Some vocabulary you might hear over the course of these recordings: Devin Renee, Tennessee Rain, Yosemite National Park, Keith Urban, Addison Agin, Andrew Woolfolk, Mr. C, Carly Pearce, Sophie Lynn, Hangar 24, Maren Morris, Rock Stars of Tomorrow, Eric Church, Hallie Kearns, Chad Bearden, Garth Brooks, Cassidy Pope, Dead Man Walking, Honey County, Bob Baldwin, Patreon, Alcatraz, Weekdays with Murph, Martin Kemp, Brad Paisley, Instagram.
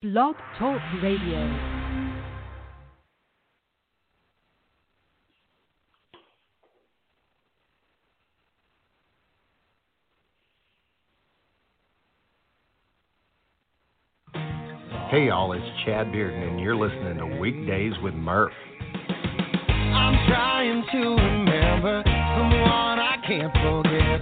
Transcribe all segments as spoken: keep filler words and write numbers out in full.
Blog Talk Radio. Hey y'all, it's Chad Bearden, and you're listening to Weekdays with Murph. I'm trying to remember someone I can't forget,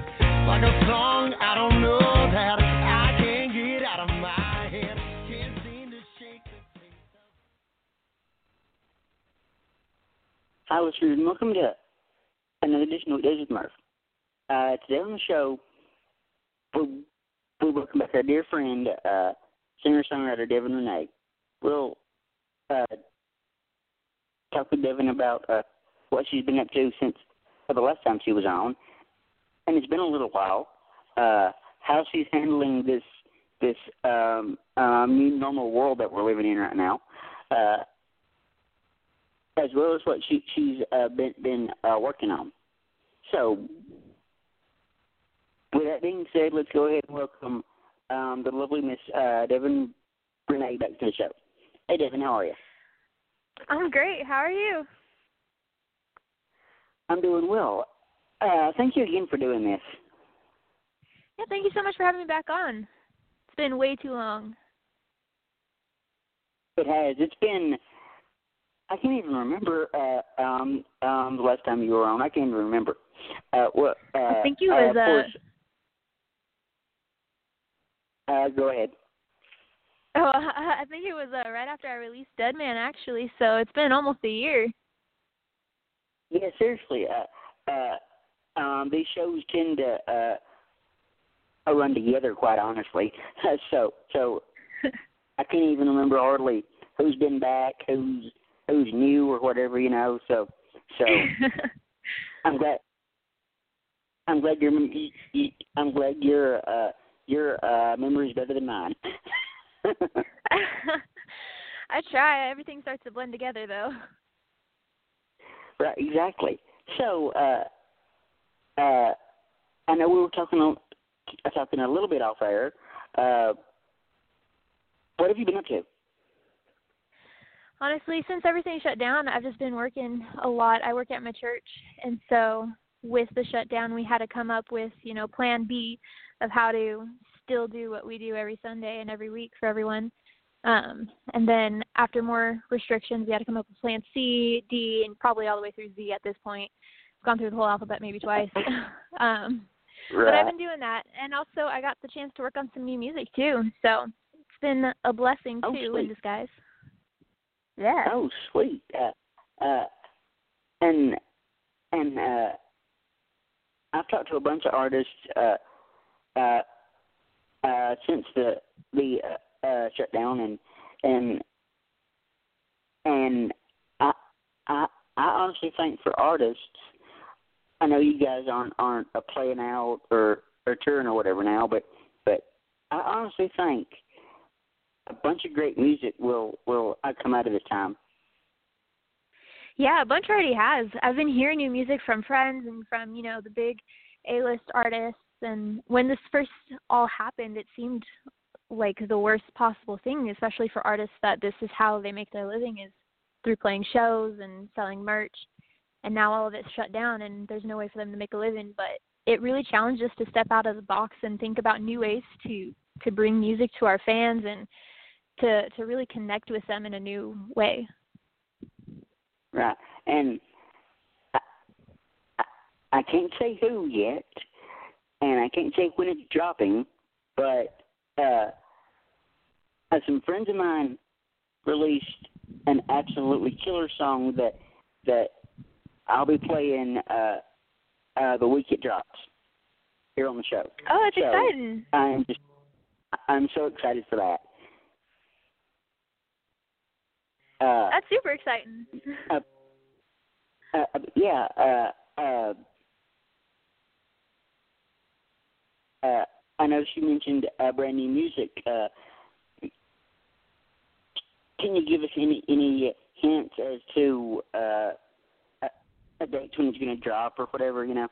like a song I don't know that I can't get out of my head. Can't seem to shake the face of... Hi listeners, and welcome to another edition of Weekdays with Murph. Uh, today on the show, we we welcome back our dear friend, uh, singer-songwriter Devin Renee. We'll uh, talk with Devin about uh, what she's been up to since uh, the last time she was on, and it's been a little while. Uh, how she's handling this this um, um, new normal world that we're living in right now, uh, as well as what she, she's uh, been, been uh, working on. So, with that being said, let's go ahead and welcome Um, the lovely Miss uh, Devin Renee back to the show. Hey, Devin, how are you? I'm great. How are you? I'm doing well. Uh, thank you again for doing this. Yeah, thank you so much for having me back on. It's been way too long. It has. It's been, I can't even remember uh, um, um, the last time you were on. I can't even remember. Uh, well, uh, I think it was... Uh, uh, course, Uh, go ahead. Oh, I think it was uh, right after I released Dead Man, actually, so it's been almost a year. Yeah, seriously. Uh, uh, um, these shows tend to uh, run together, quite honestly. so so I can't even remember hardly who's been back, who's who's new or whatever, you know. So so I'm glad I'm glad you're I'm glad you're uh, Your uh, memory is better than mine. I try. Everything starts to blend together, though. Right, exactly. So, uh, uh, I know we were talking on, talking a little bit off air. Uh, what have you been up to? Honestly, since everything shut down, I've just been working a lot. I work at my church, and so with the shutdown, we had to come up with, you know, plan B of how to still do what we do every Sunday and every week for everyone. Um, and then after more restrictions, we had to come up with plan C, D, and probably all the way through Z at this point. I've gone through the whole alphabet maybe twice. um, right. But I've been doing that. And also I got the chance to work on some new music too. So it's been a blessing oh, too sweet. in disguise. Yeah. Oh, sweet. Uh, uh, and and uh, I've talked to a bunch of artists uh, Uh, uh, since the the uh, uh, shutdown, and and and I, I I honestly think for artists, I know you guys aren't aren't uh, playing out or, or touring or whatever now, but but I honestly think a bunch of great music will will come out of this time. Yeah, a bunch already has. I've been hearing new music from friends and from, you know, the big A-list artists. And when this first all happened, it seemed like the worst possible thing, especially for artists, that this is how they make their living, is through playing shows and selling merch. And now all of it's shut down and there's no way for them to make a living. But it really challenged us to step out of the box and think about new ways to, to bring music to our fans and to, to really connect with them in a new way. Right. And I, I, I can't say who yet. And I can't say when it's dropping, but uh, some friends of mine released an absolutely killer song that that I'll be playing uh, uh, the week it drops here on the show. Oh, that's so exciting! I'm just I'm so excited for that. Uh, that's super exciting. uh, uh, yeah. Uh, uh, Uh, I know she mentioned uh, brand new music. Uh, can you give us any any hints as to uh, a, a date when it's going to drop or whatever, you know?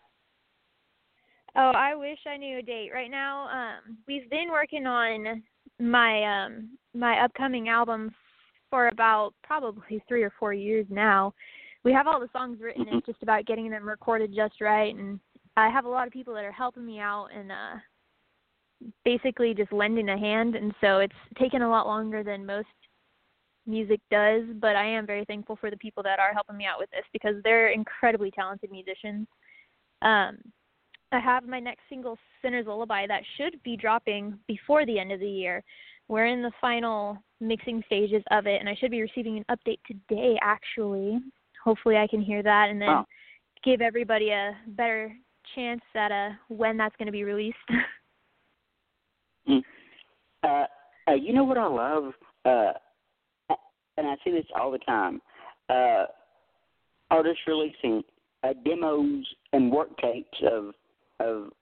Oh, I wish I knew a date. Right now, um, we've been working on my um, my upcoming album for about probably three or four years now. We have all the songs written. It's just about getting them recorded just right. And I have a lot of people that are helping me out and uh, basically just lending a hand. And so it's taken a lot longer than most music does, but I am very thankful for the people that are helping me out with this because they're incredibly talented musicians. Um, I have my next single, Sinners Lullaby, that should be dropping before the end of the year. We're in the final mixing stages of it, and I should be receiving an update today, actually. Hopefully I can hear that and then wow. give everybody a better chance at uh, when that's going to be released. mm. uh, uh, you know what I love? Uh, and I see this all the time. Uh, artists releasing uh, demos and work tapes of of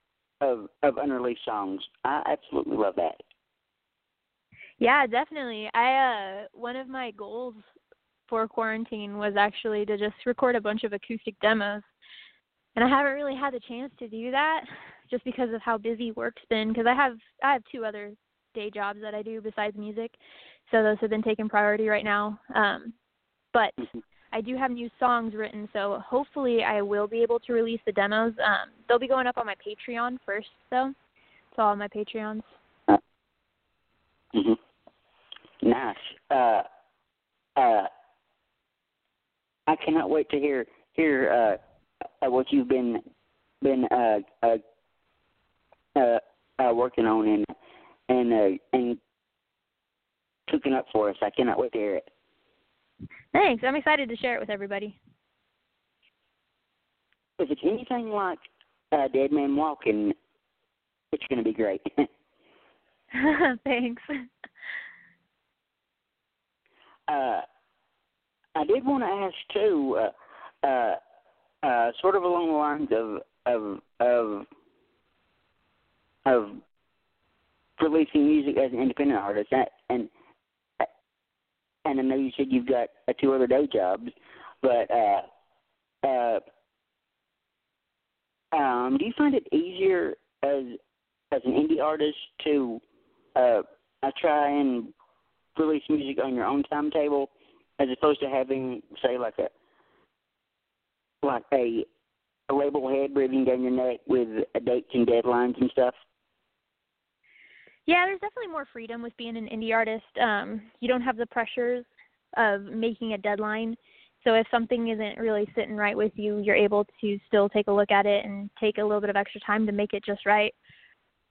of of unreleased songs. I absolutely love that. Yeah, definitely. I uh, one of my goals for quarantine was actually to just record a bunch of acoustic demos, and I haven't really had the chance to do that just because of how busy work's been. Because I have I have two other day jobs that I do besides music, so those have been taking priority right now. Um, but mm-hmm. I do have new songs written, so hopefully I will be able to release the demos. Um, they'll be going up on my Patreon first, though. It's all on my Patreons. Mm-hmm. Nice. Uh, uh, I cannot wait to hear hear uh, uh, what you've been been uh, uh, uh, uh, working on and and uh, and cooking up for us. I cannot wait to hear it. Thanks. I'm excited to share it with everybody. If it's anything like uh, Dead Man Walking, it's going to be great. Thanks. Uh, I did want to ask too, uh, uh, uh, sort of along the lines of of of of releasing music as an independent artist, and and, and I know you said you've got uh, two other day jobs, but uh, uh, um, do you find it easier as as an indie artist to Uh, I try and release music on your own timetable, as opposed to having, say, like a like a, a label head breathing down your neck with dates and deadlines and stuff. Yeah, there's definitely more freedom with being an indie artist. Um, you don't have the pressures of making a deadline. So if something isn't really sitting right with you, you're able to still take a look at it and take a little bit of extra time to make it just right.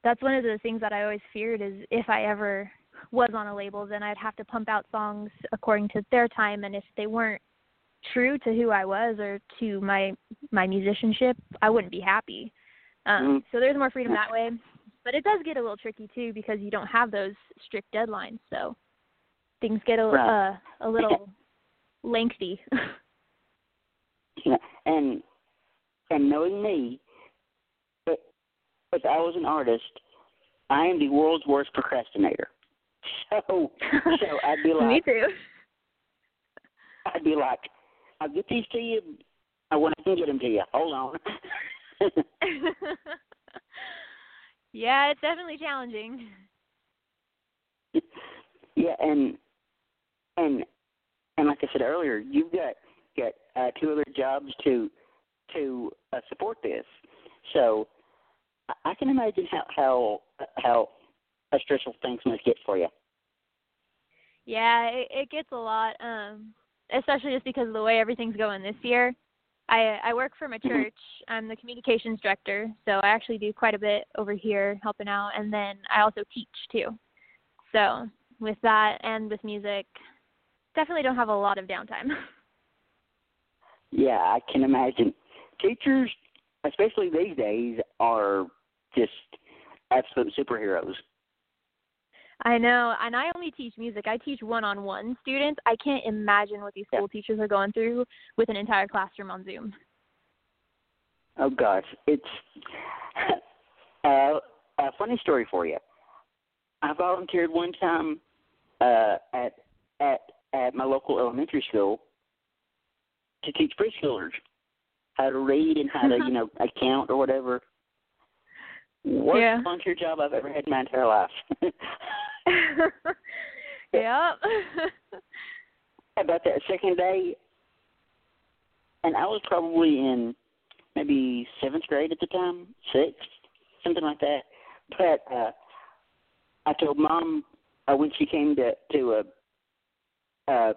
That's one of the things that I always feared is if I ever was on a label, then I'd have to pump out songs according to their time. And if they weren't true to who I was or to my, my musicianship, I wouldn't be happy. Um, so there's more freedom that way, but it does get a little tricky too, because you don't have those strict deadlines. So things get a, right. uh, a little lengthy. And, and knowing me, if I was an artist, I am the world's worst procrastinator. So, so I'd be like, me too. I'd be like, I'll get these to you when I can get them to you. Hold on. Yeah, it's definitely challenging. Yeah, and and and like I said earlier, you've got got uh, two other jobs to to uh, support this, so. I can imagine how how how stressful things must get for you. Yeah, it, it gets a lot, um, especially just because of the way everything's going this year. I I work for my church. I'm the communications director, so I actually do quite a bit over here helping out, and then I also teach too. So with that and with music, definitely don't have a lot of downtime. Yeah, I can imagine. Teachers, especially these days, are just absolute superheroes. I know, and I only teach music. I teach one-on-one students. I can't imagine what these school yeah. teachers are going through with an entire classroom on Zoom. Oh, gosh. It's uh, a funny story for you. I volunteered one time uh, at, at, at my local elementary school to teach preschoolers how to read and how to, you know, account or whatever. Worst yeah. volunteer job I've ever had in my entire life. Yep. About that second day, and I was probably in maybe seventh grade at the time, sixth, something like that. But uh, I told Mom uh, when she came to to uh, uh,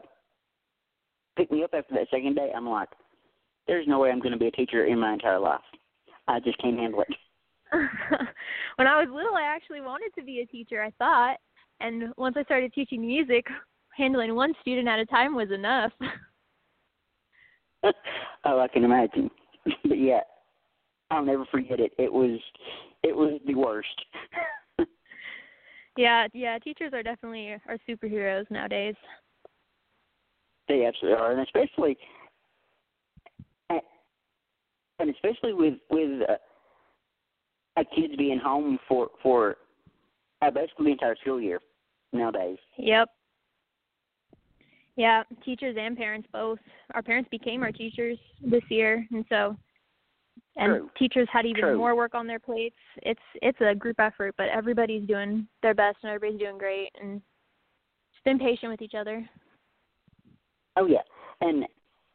pick me up after that second day, I'm like, there's no way I'm going to be a teacher in my entire life. I just can't handle it. When I was little, I actually wanted to be a teacher, I thought. And once I started teaching music, handling one student at a time was enough. Oh, I can imagine. But yeah, I'll never forget it. It was, it was the worst. yeah, yeah. Teachers are definitely our superheroes nowadays. They absolutely are, and especially, and especially with with uh, kids being home for for uh, basically the entire school year nowadays. Yep. Yeah, teachers and parents both. Our parents became our teachers this year, and so and True. Teachers had even True. More work on their plates. It's it's a group effort, but everybody's doing their best and everybody's doing great, and just been patient with each other. Oh yeah, and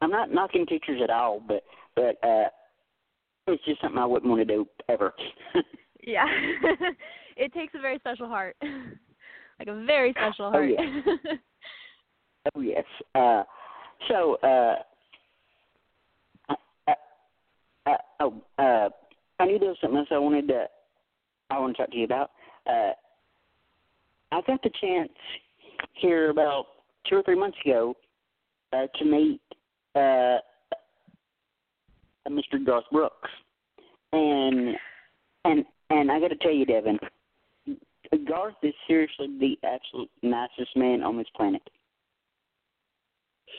I'm not knocking teachers at all, but but uh, it's just something I wouldn't want to do ever. Yeah, it takes a very special heart, like a very special heart. Oh, yeah. Oh, yes. Uh, so, uh, uh, uh, oh, uh, I knew there was something else I wanted to, I want to talk to you about. Uh, I got the chance here about two or three months ago uh, to meet uh, Mister Garth Brooks. And, and, and I got to tell you, Devin, Garth is seriously the absolute nicest man on this planet.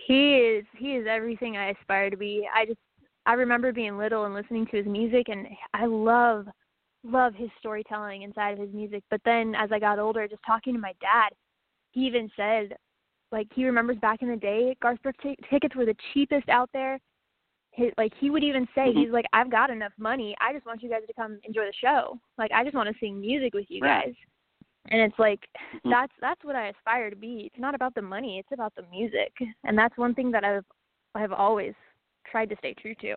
He is he is everything I aspire to be. I just I remember being little and listening to his music, and I love love his storytelling inside of his music. But then as I got older, just talking to my dad, he even said, like, he remembers back in the day, Garth Brooks t- tickets were the cheapest out there. His, like, he would even say, mm-hmm. he's like, I've got enough money. I just want you guys to come enjoy the show. Like, I just want to sing music with you right. guys. And it's like, that's that's what I aspire to be. It's not about the money. It's about the music. And that's one thing that I've I've always tried to stay true to.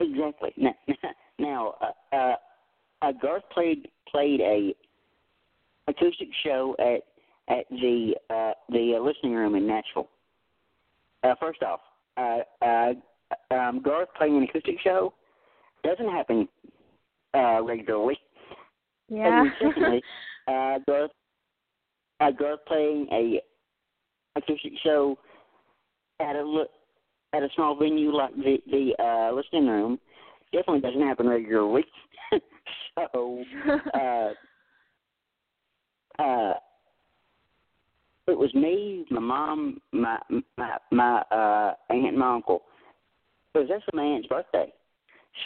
Exactly. Now, now uh, uh, Garth played played a acoustic show at at the uh, the uh, Listening Room in Nashville. Uh, first off, uh, uh, um, Garth playing an acoustic show doesn't happen uh, regularly. Yeah. And secondly, uh, Garth, uh, Garth playing a acoustic show at a at a small venue like the the uh, Listening Room definitely doesn't happen regularly. So uh, uh, it was me, my mom, my my my uh, aunt, and my uncle. It was actually my aunt's birthday.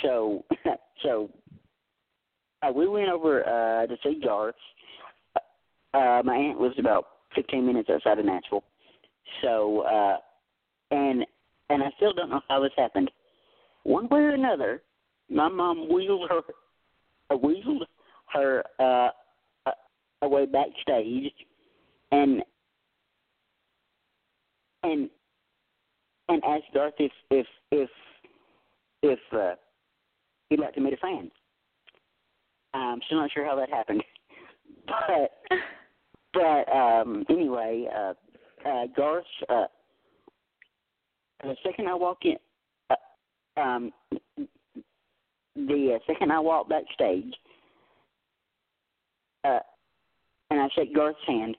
So so. Uh, we went over uh, to see Garth. Uh, my aunt lives about fifteen minutes outside of Nashville. So, uh, and and I still don't know how this happened. One way or another, my mom wheeled her uh, wheeled her uh, uh, away backstage, and and and asked Garth if if if if uh, he'd like to meet a fan. I'm still not sure how that happened, but but um, anyway, uh, uh, Garth. Uh, the second I walk in, uh, um, the second I walk backstage, uh, and I shake Garth's hand,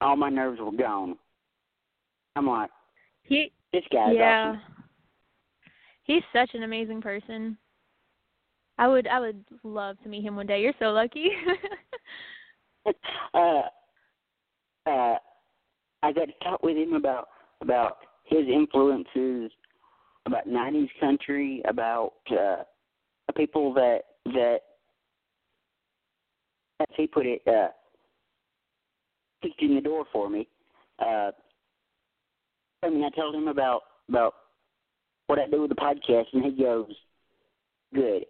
all my nerves were gone. I'm like, he, this guy's yeah. awesome. He's such an amazing person. I would I would love to meet him one day. You're so lucky. uh, uh, I got to talk with him about about his influences, about nineties country, about uh, people that that as he put it, uh, kicked in the door for me. Uh, I mean, I told him about about what I do with the podcast, and he goes, "Good."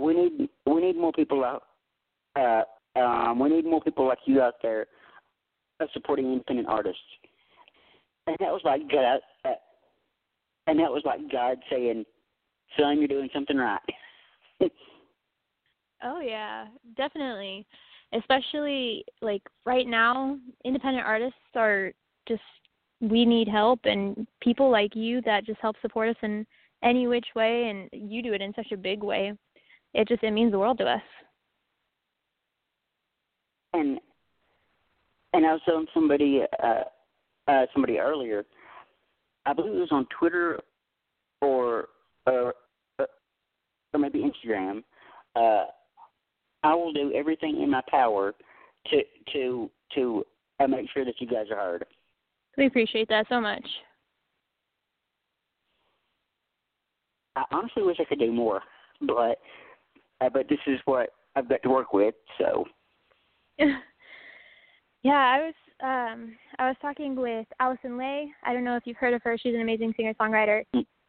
We need we need more people out, uh, Um, we need more people like you out there uh, supporting independent artists. And that was like God, uh, and that was like God saying, "Son, you're doing something right." Oh yeah, definitely. Especially like right now, independent artists are just, we need help, and people like you that just help support us in any which way, and you do it in such a big way. It just, it means the world to us. And and I was telling somebody uh, uh, somebody earlier, I believe it was on Twitter or or, or maybe Instagram. Uh, I will do everything in my power to to to uh, make sure that you guys are heard. We appreciate that so much. I honestly wish I could do more, but uh, but this is what I've got to work with. So, yeah, I was um, I was talking with Allison Lay. I don't know if you've heard of her. She's an amazing singer-songwriter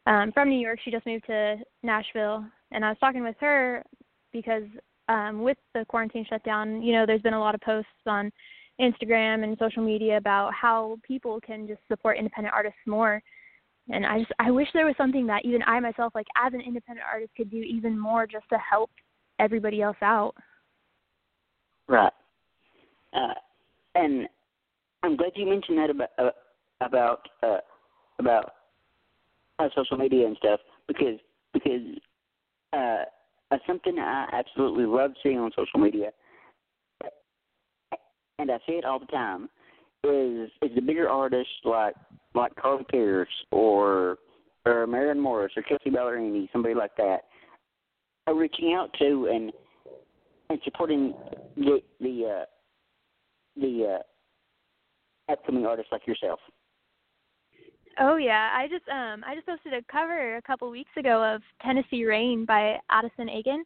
um, from New York. She just moved to Nashville, and I was talking with her because um, with the quarantine shutdown, you know, there's been a lot of posts on Instagram and social media about how people can just support independent artists more. And I just, I wish there was something that even I myself, like as an independent artist, could do even more just to help everybody else out. Right. Uh, and I'm glad you mentioned that about uh, about uh, about uh, social media and stuff, because because uh, something I absolutely love seeing on social media, and I see it all the time, is is the bigger artists like like Carly Pearce or or Maren Morris or Kelsea Ballerini, somebody like that, are reaching out to and and supporting the the uh, the uh, upcoming artists like yourself. Oh yeah, I just um I just posted a cover a couple weeks ago of Tennessee Rain by Addison Agin,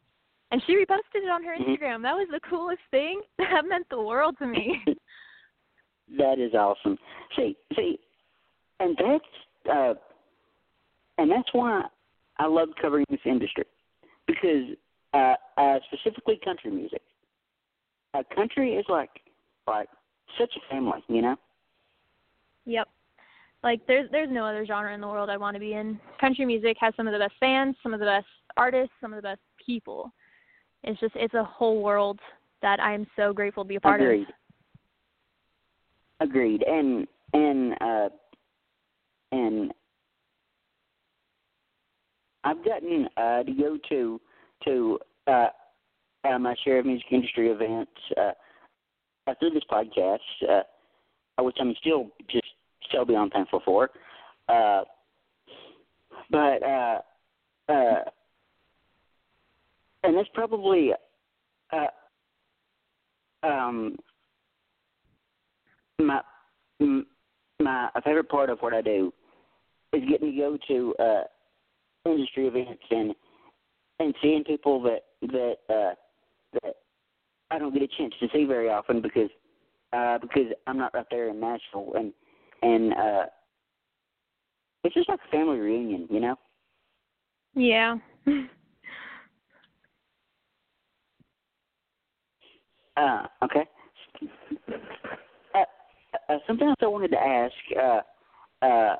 and she reposted it on her mm-hmm. Instagram. That was the coolest thing. That meant the world to me. That is awesome. See, see, and that's uh, and that's why I love covering this industry, because uh, uh, specifically country music. Uh, country is like like such a family, you know. Yep. Like there's there's no other genre in the world I want to be in. Country music has some of the best fans, some of the best artists, some of the best people. It's just it's a whole world that I am so grateful to be a part Agreed. Of. Agreed. And and uh, and I've gotten uh, to go to to uh, uh, my share of music industry events uh, through this podcast, uh, which I'm still just so beyond thankful for. Uh, but uh, uh, and that's probably uh, um. My my favorite part of what I do is getting to go to uh, industry events and and seeing people that that uh, that I don't get a chance to see very often because uh, because I'm not right there in Nashville, and and uh, it's just like a family reunion, you know. Yeah. uh, okay. Uh, sometimes I wanted to ask. Uh, uh,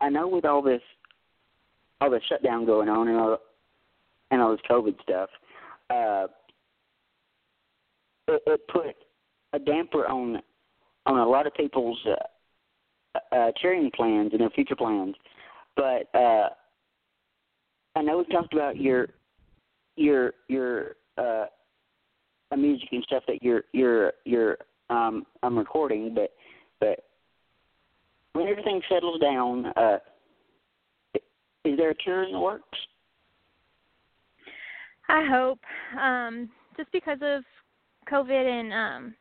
I know with all this, all the shutdown going on, and all, and all this COVID stuff, uh, it, it put a damper on on a lot of people's uh, uh, touring plans and their future plans. But uh, I know we talked about your your your uh, music and stuff that you're you're you're. Um, I'm recording, but but when everything settles down, uh, is there a tour in the works? I hope. Um, just because of COVID and um,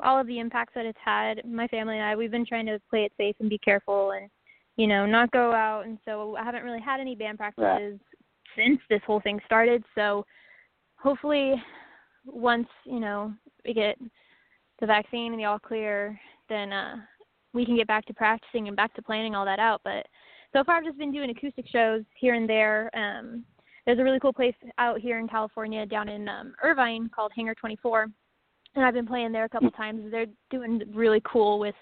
all of the impacts that it's had, my family and I, we've been trying to play it safe and be careful and, you know, not go out. And so I haven't really had any band practices right. since this whole thing started. So hopefully once, you know, we get – the vaccine and the all clear, then uh, we can get back to practicing and back to planning all that out. But so far I've just been doing acoustic shows here and there. Um, there's a really cool place out here in California down in um, Irvine called Hangar twenty-four. And I've been playing there a couple times. They're doing really cool with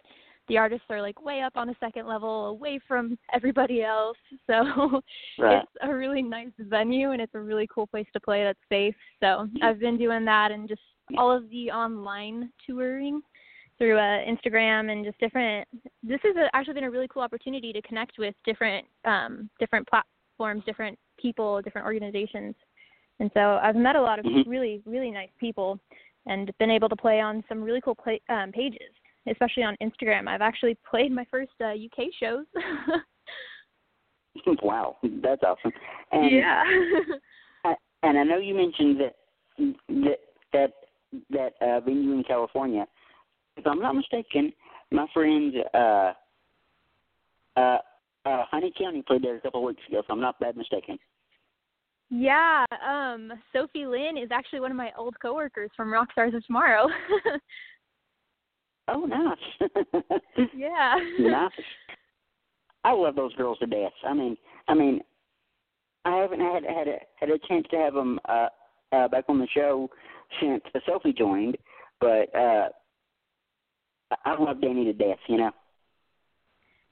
the artists are like way up on a second level away from everybody else. So right. It's a really nice venue and it's a really cool place to play that's safe. So I've been doing that and just all of the online touring through uh, Instagram and just different. This has actually been a really cool opportunity to connect with different, um, different platforms, different people, different organizations. And so I've met a lot of mm-hmm. really, really nice people and been able to play on some really cool play, um, pages, especially on Instagram. I've actually played my first uh, U K shows. Wow, that's awesome. And, yeah. I, and I know you mentioned that that that, that uh, venue in California. If I'm not mistaken, my friend uh, uh, uh, Honey County played there a couple of weeks ago, if I'm not bad mistaken. Yeah, um, Sophie Lynn is actually one of my old coworkers from Rock Stars of Tomorrow. Oh, nice. Yeah. Nice. I love those girls to death. I mean, I mean, I haven't had had a, had a chance to have them uh, uh, back on the show since Sophie joined, but uh, I love Danny to death. You know.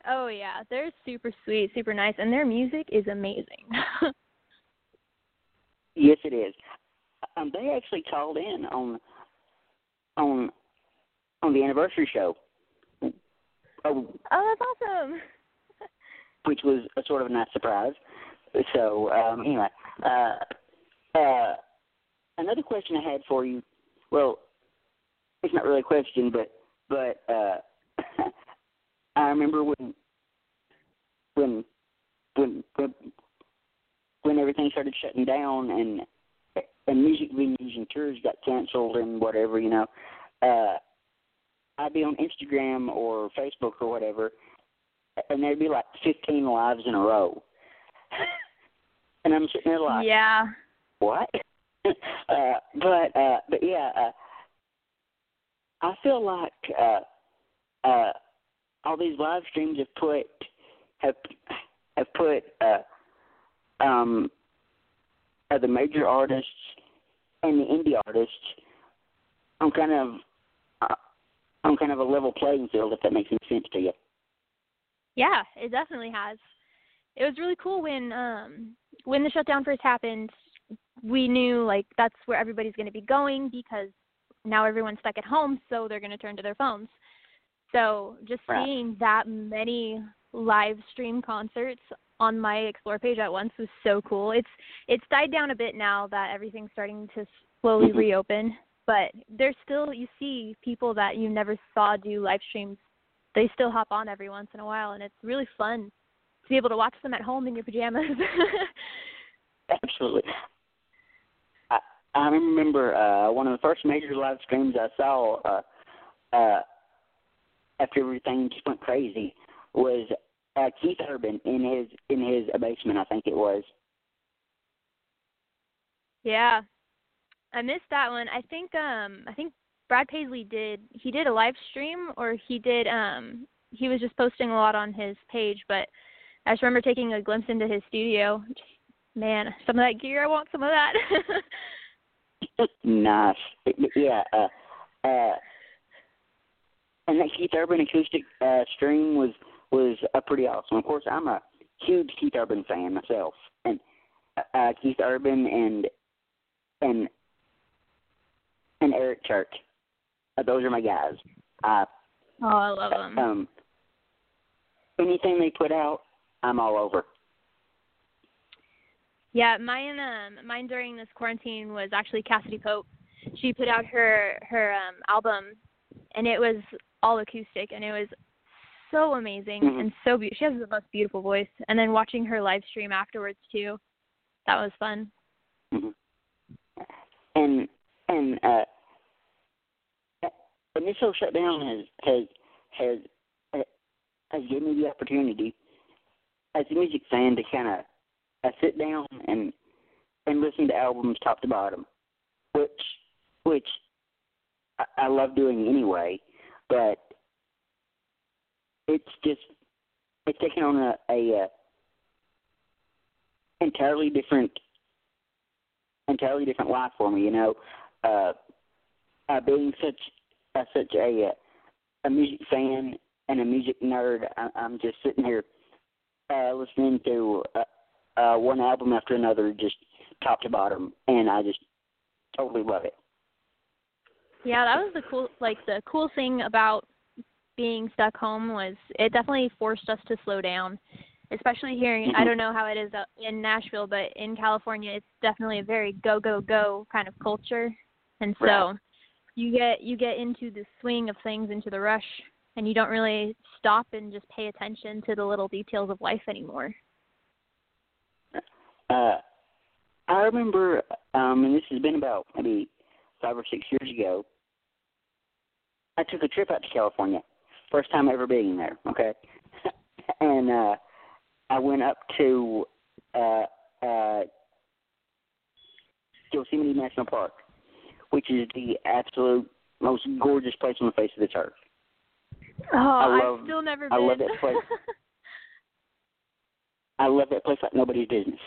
Oh yeah, they're super sweet, super nice, and their music is amazing. Yes, it is. Um, they actually called in on on on the anniversary show. Oh, oh that's awesome! Which was a sort of a nice surprise. So um, anyway, uh, uh, another question I had for you. Well, it's not really a question, but but uh, I remember when when when. when when everything started shutting down and and music venues and tours got canceled and whatever, you know, uh, I'd be on Instagram or Facebook or whatever, and there'd be like fifteen lives in a row. And I'm sitting there like, yeah. What? uh, but, uh, but, yeah, uh, I feel like uh, uh, all these live streams have put, have, have put, uh, Um, are the major artists and the indie artists on kind of uh, on kind of a level playing field, if that makes any sense to you. Yeah, it definitely has. It was really cool when um, when the shutdown first happened. We knew like that's where everybody's going to be going because now everyone's stuck at home, so they're going to turn to their phones. So just right. seeing that many live stream concerts on my Explore page at once was so cool. It's it's died down a bit now that everything's starting to slowly mm-hmm. reopen, but there's still, you see people that you never saw do live streams. They still hop on every once in a while, and it's really fun to be able to watch them at home in your pajamas. Absolutely. I, I remember uh, one of the first major live streams I saw uh, uh, after everything just went crazy was Uh, Keith Urban in his in his basement, I think it was. Yeah, I missed that one. I think um I think Brad Paisley did he did a live stream or he did um he was just posting a lot on his page, but I just remember taking a glimpse into his studio. Just, man, some of that gear, I want some of that. Nice, yeah. Uh, uh, and that Keith Urban acoustic uh, stream was. was uh, pretty awesome. Of course, I'm a huge Keith Urban fan myself, and uh, Keith Urban and and and Eric Church. Uh, those are my guys. Uh, oh, I love them. Um, anything they put out, I'm all over. Yeah, mine. Um, mine during this quarantine was actually Cassidy Pope. She put out her her um, album, and it was all acoustic, and it was so amazing mm-hmm. and so beautiful. She has the most beautiful voice. And then watching her live stream afterwards too, that was fun. Mm-hmm. And and uh, initial shutdown has has has has given me the opportunity as a music fan to kind of uh, sit down and and listen to albums top to bottom, which which I, I love doing anyway, but. It's just it's taken on a, a, a entirely different entirely different life for me, you know. Uh, uh, being such uh, such a a music fan and a music nerd, I, I'm just sitting here uh, listening to uh, uh, one album after another, just top to bottom, and I just totally love it. Yeah, that was the cool, like the cool thing about being stuck home was it definitely forced us to slow down, especially here. Mm-hmm. I don't know how it is in Nashville, but in California, it's definitely a very go, go, go kind of culture. And so right. you get you get into the swing of things, into the rush, and you don't really stop and just pay attention to the little details of life anymore. Uh, I remember, um, and this has been about maybe five or six years ago, I took a trip out to California, first time ever being there, okay? and uh, I went up to uh, uh, Yosemite National Park, which is the absolute most gorgeous place on the face of this earth. Oh, I love, I've still never been. I love that place. I love that place like nobody's business.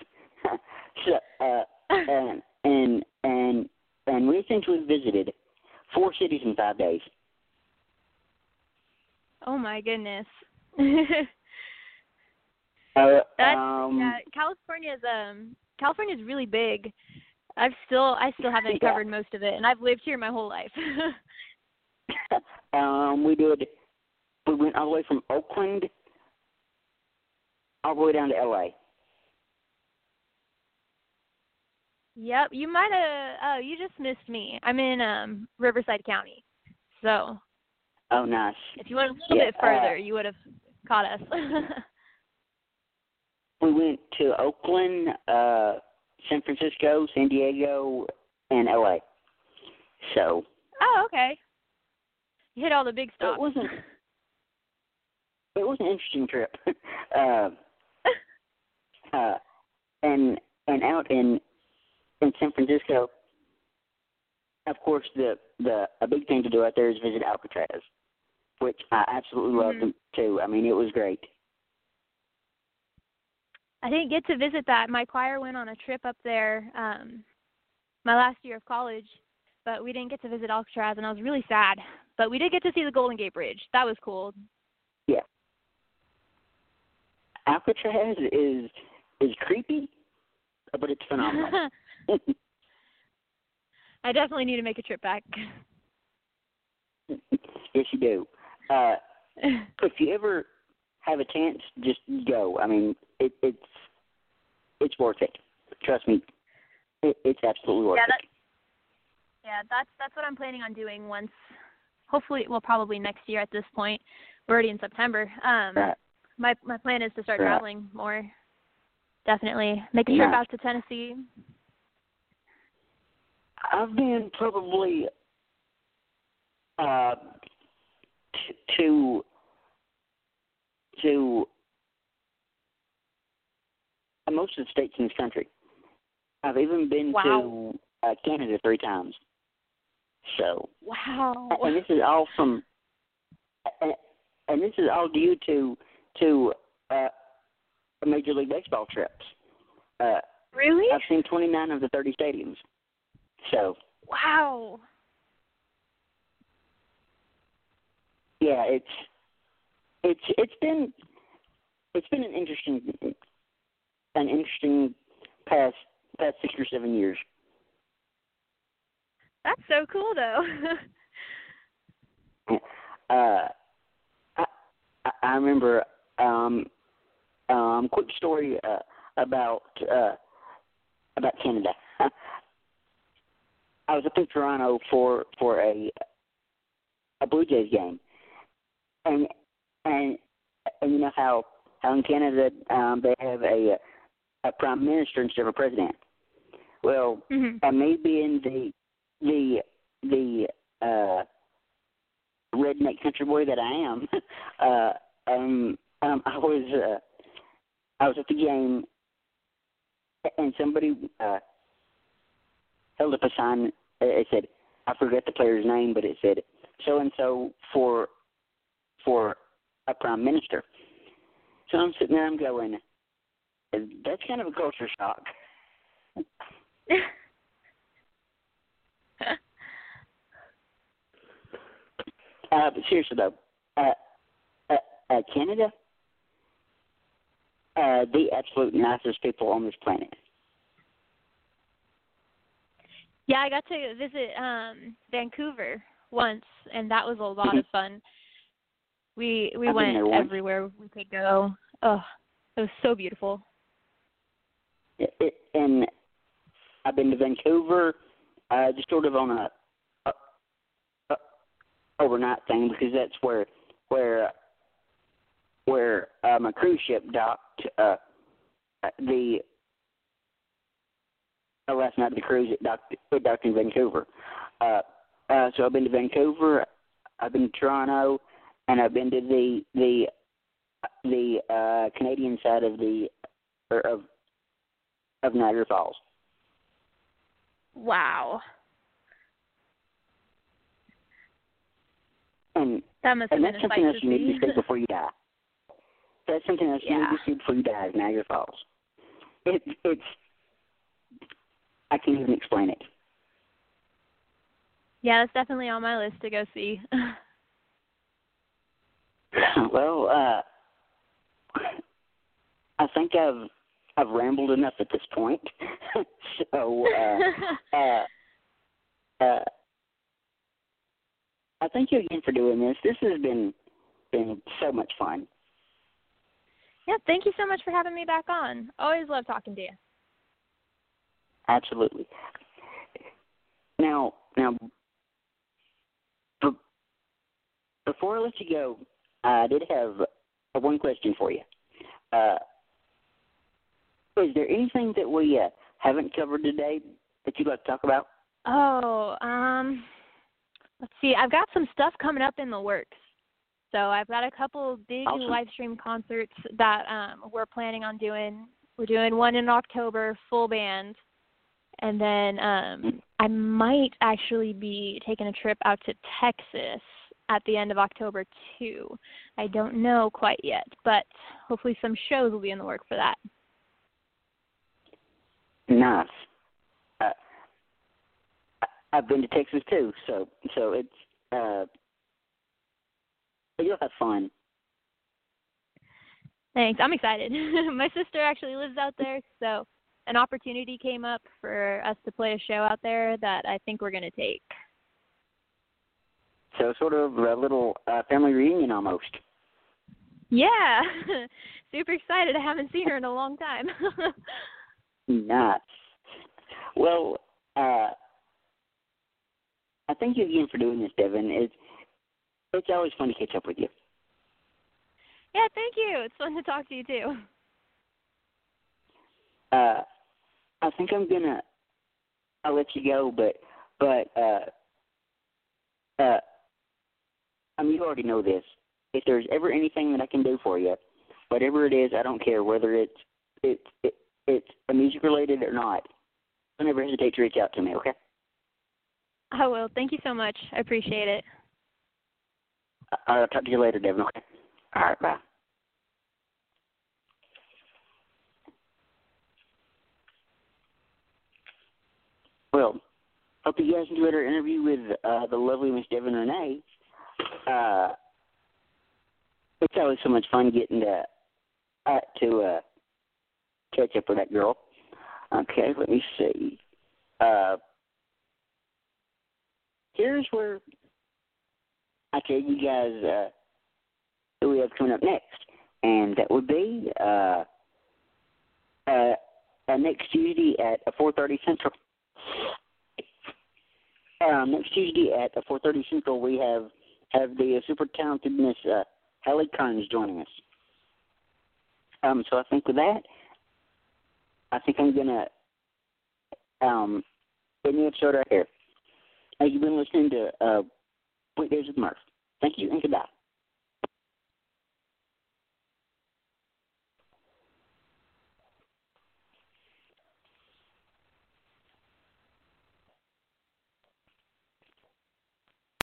so, uh, and, and, and, and we essentially visited four cities in five days. Oh, my goodness. uh, That's, um, yeah, California's, um, California's really big. I've still, I still haven't yeah. covered most of it, and I've lived here my whole life. um, we did, we went all the way from Oakland all the way down to L A Yep, you might have, oh, you just missed me. I'm in um, Riverside County, so. Oh, nice. If you went a little yeah, bit further, uh, you would have caught us. We went to Oakland, uh, San Francisco, San Diego, and L A. So. Oh, okay. You hit all the big stops. It wasn't. It was an interesting trip. uh, uh, and and out in in San Francisco, of course, the the a big thing to do out there is visit Alcatraz, which I absolutely loved mm-hmm. too. I mean, it was great. I didn't get to visit that. My choir went on a trip up there um, my last year of college, but we didn't get to visit Alcatraz, and I was really sad. But we did get to see the Golden Gate Bridge. That was cool. Yeah. Alcatraz is is creepy, but it's phenomenal. I definitely need to make a trip back. Yes, you do. Uh, if you ever have a chance, just go. I mean, it, it's it's worth it. Trust me, it, it's absolutely worth yeah, that, it. Yeah, that's that's what I'm planning on doing once. Hopefully, well, probably next year at this point. We're already in September. Um, right. My my plan is to start right. traveling more. Definitely make a trip right. out to Tennessee. I've been probably uh, t- to. to most of the states in this country. I've even been wow. to uh, Canada three times. So wow, and this is all from, and, and this is all due to to uh, Major League Baseball trips. Uh, really, I've seen twenty-nine of the thirty stadiums. So wow, yeah, it's. It's it's been it's been an interesting an interesting past past six or seven years. That's so cool, though. uh, I I remember um um quick story uh, about uh, about Canada. I was up in Toronto for for a a Blue Jays game, and. And, and you know how, how in Canada um, they have a a prime minister instead of a president. Well, mm-hmm. uh, me being the the the uh, redneck country boy that I am, uh, um, um, I was uh, I was at the game, and somebody uh, held up a sign. It said, I forget the player's name, but it said so and so for for. a prime minister. So I'm sitting there, I'm going, that's kind of a culture shock. Uh, but seriously though, uh, uh, uh, Canada, uh, the absolute nicest people on this planet. Yeah, I got to visit um, Vancouver once, and that was a lot of fun. We we I've went everywhere we could go. Oh, it was so beautiful. It, it, and I've been to Vancouver uh, just sort of on a, a, a overnight thing because that's where where where uh, my cruise ship docked. Uh, the uh, last night of the cruise it docked it docked in Vancouver. Uh, uh, so I've been to Vancouver. I've been to Toronto. And I've been to the the the uh, Canadian side of the or of of Niagara Falls. Wow, and that must and have that's been something else you need to see before you die. That's something else you yeah. need to see before you die is Niagara Falls. It, it's I can't even explain it. Yeah, that's definitely on my list to go see. Well, uh, I think I've I've rambled enough at this point, so uh, uh, uh, I thank you again for doing this. This has been been so much fun. Yeah, thank you so much for having me back on. Always love talking to you. Absolutely. Now, now, b- before I let you go. I did have uh, one question for you. Uh, is there anything that we uh, haven't covered today that you'd like to talk about? Oh, um, let's see. I've got some stuff coming up in the works. So I've got a couple big awesome. live stream concerts that um, we're planning on doing. We're doing one in October, full band. And then um, I might actually be taking a trip out to Texas at the end of October, too. I don't know quite yet, but hopefully some shows will be in the work for that. Nice. Uh, I've been to Texas, too, so so it's uh, you'll have fun. Thanks. I'm excited. My sister actually lives out there, so an opportunity came up for us to play a show out there that I think we're going to take. So sort of a little uh, family reunion almost. Yeah. Super excited. I haven't seen her in a long time. Nice. Well, uh, I thank you again for doing this, Devin. It's, it's always fun to catch up with you. Yeah, thank you. It's fun to talk to you, too. Uh, I think I'm going to I'll let you go, but, but uh, uh, I mean, you already know this. If there's ever anything that I can do for you, whatever it is, I don't care whether it's it's it, it's music related or not. Don't ever hesitate to reach out to me, okay? I will. Thank you so much. I appreciate it. I'll talk to you later, Devin. Okay. All right. Bye. Well, hope you guys enjoyed our interview with uh, the lovely Miss Devin Renee. Uh, it's always so much fun getting to uh, to uh, catch up with that girl. Okay, let me see. Uh, here's where I tell you guys uh, who we have coming up next, and that would be uh, uh, uh, next Tuesday at four thirty Central. Um, next Tuesday at four thirty Central, we have. have the uh, super talented Miss uh, Hallie Kearns joining us. Um, so I think with that, I think I'm going to um, end the episode right here. Uh, you've been listening to uh, Weekdays with Murph. Thank you and goodbye.